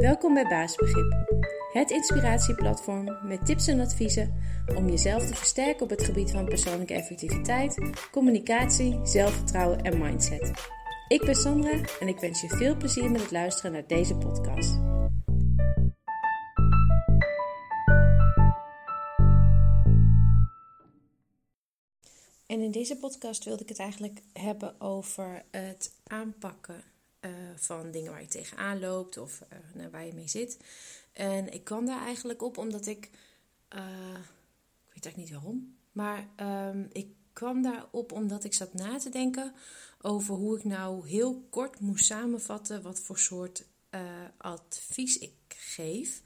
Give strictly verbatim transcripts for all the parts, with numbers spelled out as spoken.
Welkom bij Baasbegrip, het inspiratieplatform met tips en adviezen om jezelf te versterken op het gebied van persoonlijke effectiviteit, communicatie, zelfvertrouwen en mindset. Ik ben Sandra en ik wens je veel plezier met het luisteren naar deze podcast. En in deze podcast wilde ik het eigenlijk hebben over het aanpakken Uh, van dingen waar je tegenaan loopt of uh, waar je mee zit. En ik kwam daar eigenlijk op omdat ik... Uh, ik weet eigenlijk niet waarom. Maar um, ik kwam daarop omdat ik zat na te denken over hoe ik nou heel kort moest samenvatten wat voor soort uh, advies ik geef.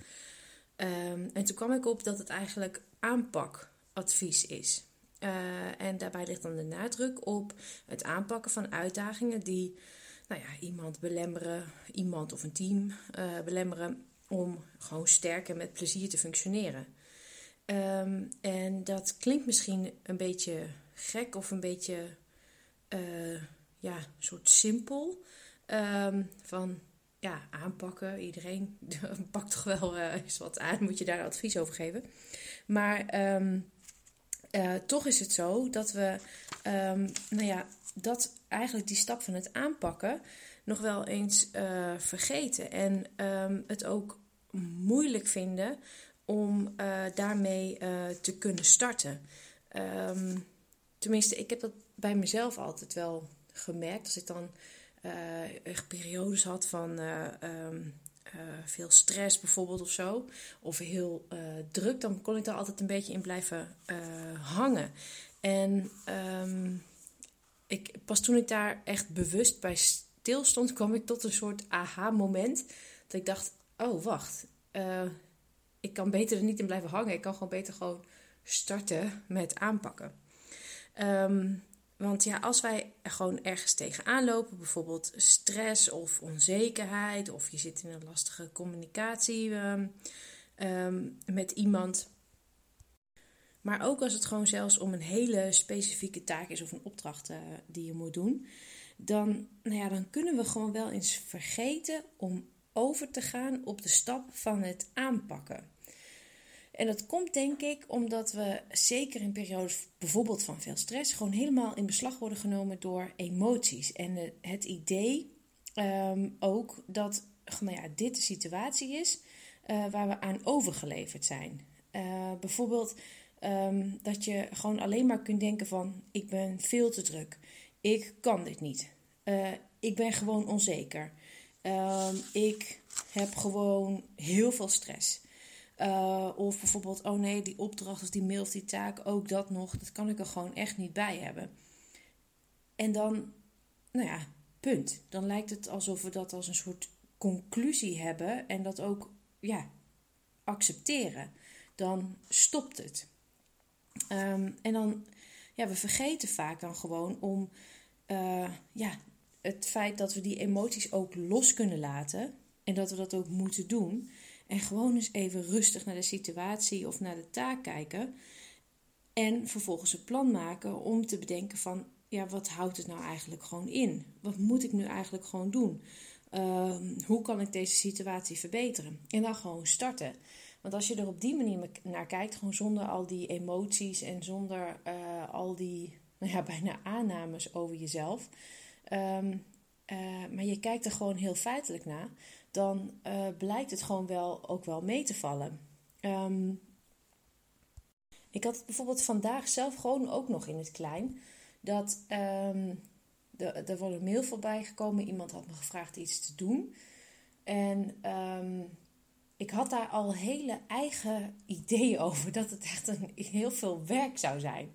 Um, en toen kwam ik op dat het eigenlijk aanpakadvies is. Uh, en daarbij ligt dan de nadruk op het aanpakken van uitdagingen die... Nou ja, iemand belemmeren, iemand of een team uh, belemmeren om gewoon sterk en met plezier te functioneren. Um, en dat klinkt misschien een beetje gek of een beetje, uh, ja, soort simpel. Um, van, ja, aanpakken, iedereen pakt toch wel uh, eens wat aan, moet je daar advies over geven. Maar um, uh, toch is het zo dat we, um, nou ja... dat eigenlijk die stap van het aanpakken nog wel eens uh, vergeten. En um, het ook moeilijk vinden om uh, daarmee uh, te kunnen starten. Um, tenminste, ik heb dat bij mezelf altijd wel gemerkt. Als ik dan uh, echt periodes had van uh, um, uh, veel stress bijvoorbeeld of zo. Of heel uh, druk, dan kon ik daar altijd een beetje in blijven uh, hangen. En... Um, Ik, pas toen ik daar echt bewust bij stilstond, kwam ik tot een soort aha-moment. Dat ik dacht, oh wacht, uh, ik kan beter er niet in blijven hangen. Ik kan gewoon beter gewoon starten met aanpakken. Um, want ja, als wij gewoon ergens tegenaan lopen, bijvoorbeeld stress of onzekerheid... of je zit in een lastige communicatie um, um, met iemand... Maar ook als het gewoon zelfs om een hele specifieke taak is of een opdracht uh, die je moet doen. Dan, nou ja, dan kunnen we gewoon wel eens vergeten om over te gaan op de stap van het aanpakken. En dat komt denk ik omdat we zeker in periodes bijvoorbeeld van veel stress... gewoon helemaal in beslag worden genomen door emoties. En uh, het idee um, ook dat nou ja, dit de situatie is uh, waar we aan overgeleverd zijn. Uh, bijvoorbeeld... Um, dat je gewoon alleen maar kunt denken van... ik ben veel te druk. Ik kan dit niet. Uh, ik ben gewoon onzeker. Um, ik heb gewoon heel veel stress. Uh, of bijvoorbeeld, oh nee, die opdracht of die mail of die taak... ook dat nog, dat kan ik er gewoon echt niet bij hebben. En dan, nou ja, punt. Dan lijkt het alsof we dat als een soort conclusie hebben... en dat ook, ja, accepteren. Dan stopt het. Um, en dan, ja, we vergeten vaak dan gewoon om uh, ja, het feit dat we die emoties ook los kunnen laten. En dat we dat ook moeten doen. En gewoon eens even rustig naar de situatie of naar de taak kijken. En vervolgens een plan maken om te bedenken van, ja, wat houdt het nou eigenlijk gewoon in? Wat moet ik nu eigenlijk gewoon doen? Um, hoe kan ik deze situatie verbeteren? En dan gewoon starten. Want als je er op die manier naar kijkt, gewoon zonder al die emoties en zonder uh, al die nou ja, bijna aannames over jezelf. Um, uh, maar je kijkt er gewoon heel feitelijk naar, dan uh, blijkt het gewoon wel ook wel mee te vallen. Um, ik had het bijvoorbeeld vandaag zelf gewoon ook nog in het klein. Dat um, de, er was een mail voorbij gekomen, iemand had me gevraagd iets te doen. En... Um, Ik had daar al hele eigen ideeën over. Dat het echt een, heel veel werk zou zijn.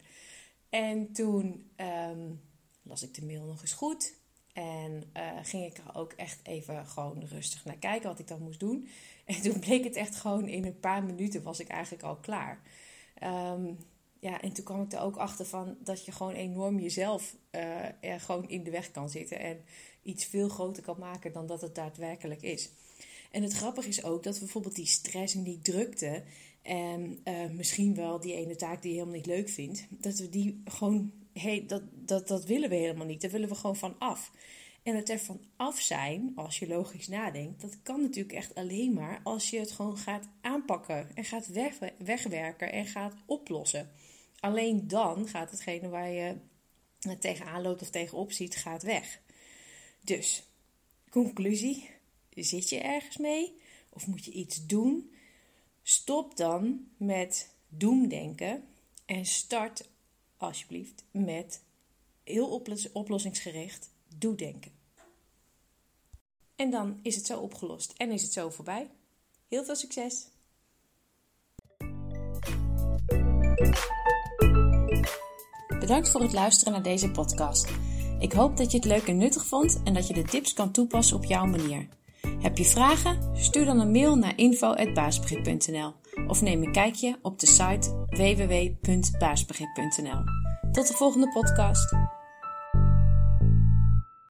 En toen um, las ik de mail nog eens goed. En uh, ging ik er ook echt even gewoon rustig naar kijken wat ik dan moest doen. En toen bleek het echt gewoon in een paar minuten was ik eigenlijk al klaar. Um, ja, en toen kwam ik er ook achter van dat je gewoon enorm jezelf uh, er gewoon in de weg kan zitten. En iets veel groter kan maken dan dat het daadwerkelijk is. En het grappige is ook dat we bijvoorbeeld die stress en die drukte... en uh, misschien wel die ene taak die je helemaal niet leuk vindt... dat we die gewoon, hey, dat, dat, dat willen we helemaal niet. Daar willen we gewoon van af. En het ervan af zijn, als je logisch nadenkt, dat kan natuurlijk echt alleen maar als je het gewoon gaat aanpakken en gaat wegwerken en gaat oplossen. Alleen dan gaat hetgene waar je tegenaan loopt of tegenop ziet, gaat weg. Dus, conclusie, zit je ergens mee of moet je iets doen? Stop dan met doemdenken en start alsjeblieft met heel oplossingsgericht doedenken. En dan is het zo opgelost en is het zo voorbij. Heel veel succes! Bedankt voor het luisteren naar deze podcast. Ik hoop dat je het leuk en nuttig vond en dat je de tips kan toepassen op jouw manier. Heb je vragen? Stuur dan een mail naar info apenstaartje baasbegrip punt n l of neem een kijkje op de site w w w punt baasbegrip punt n l. Tot de volgende podcast!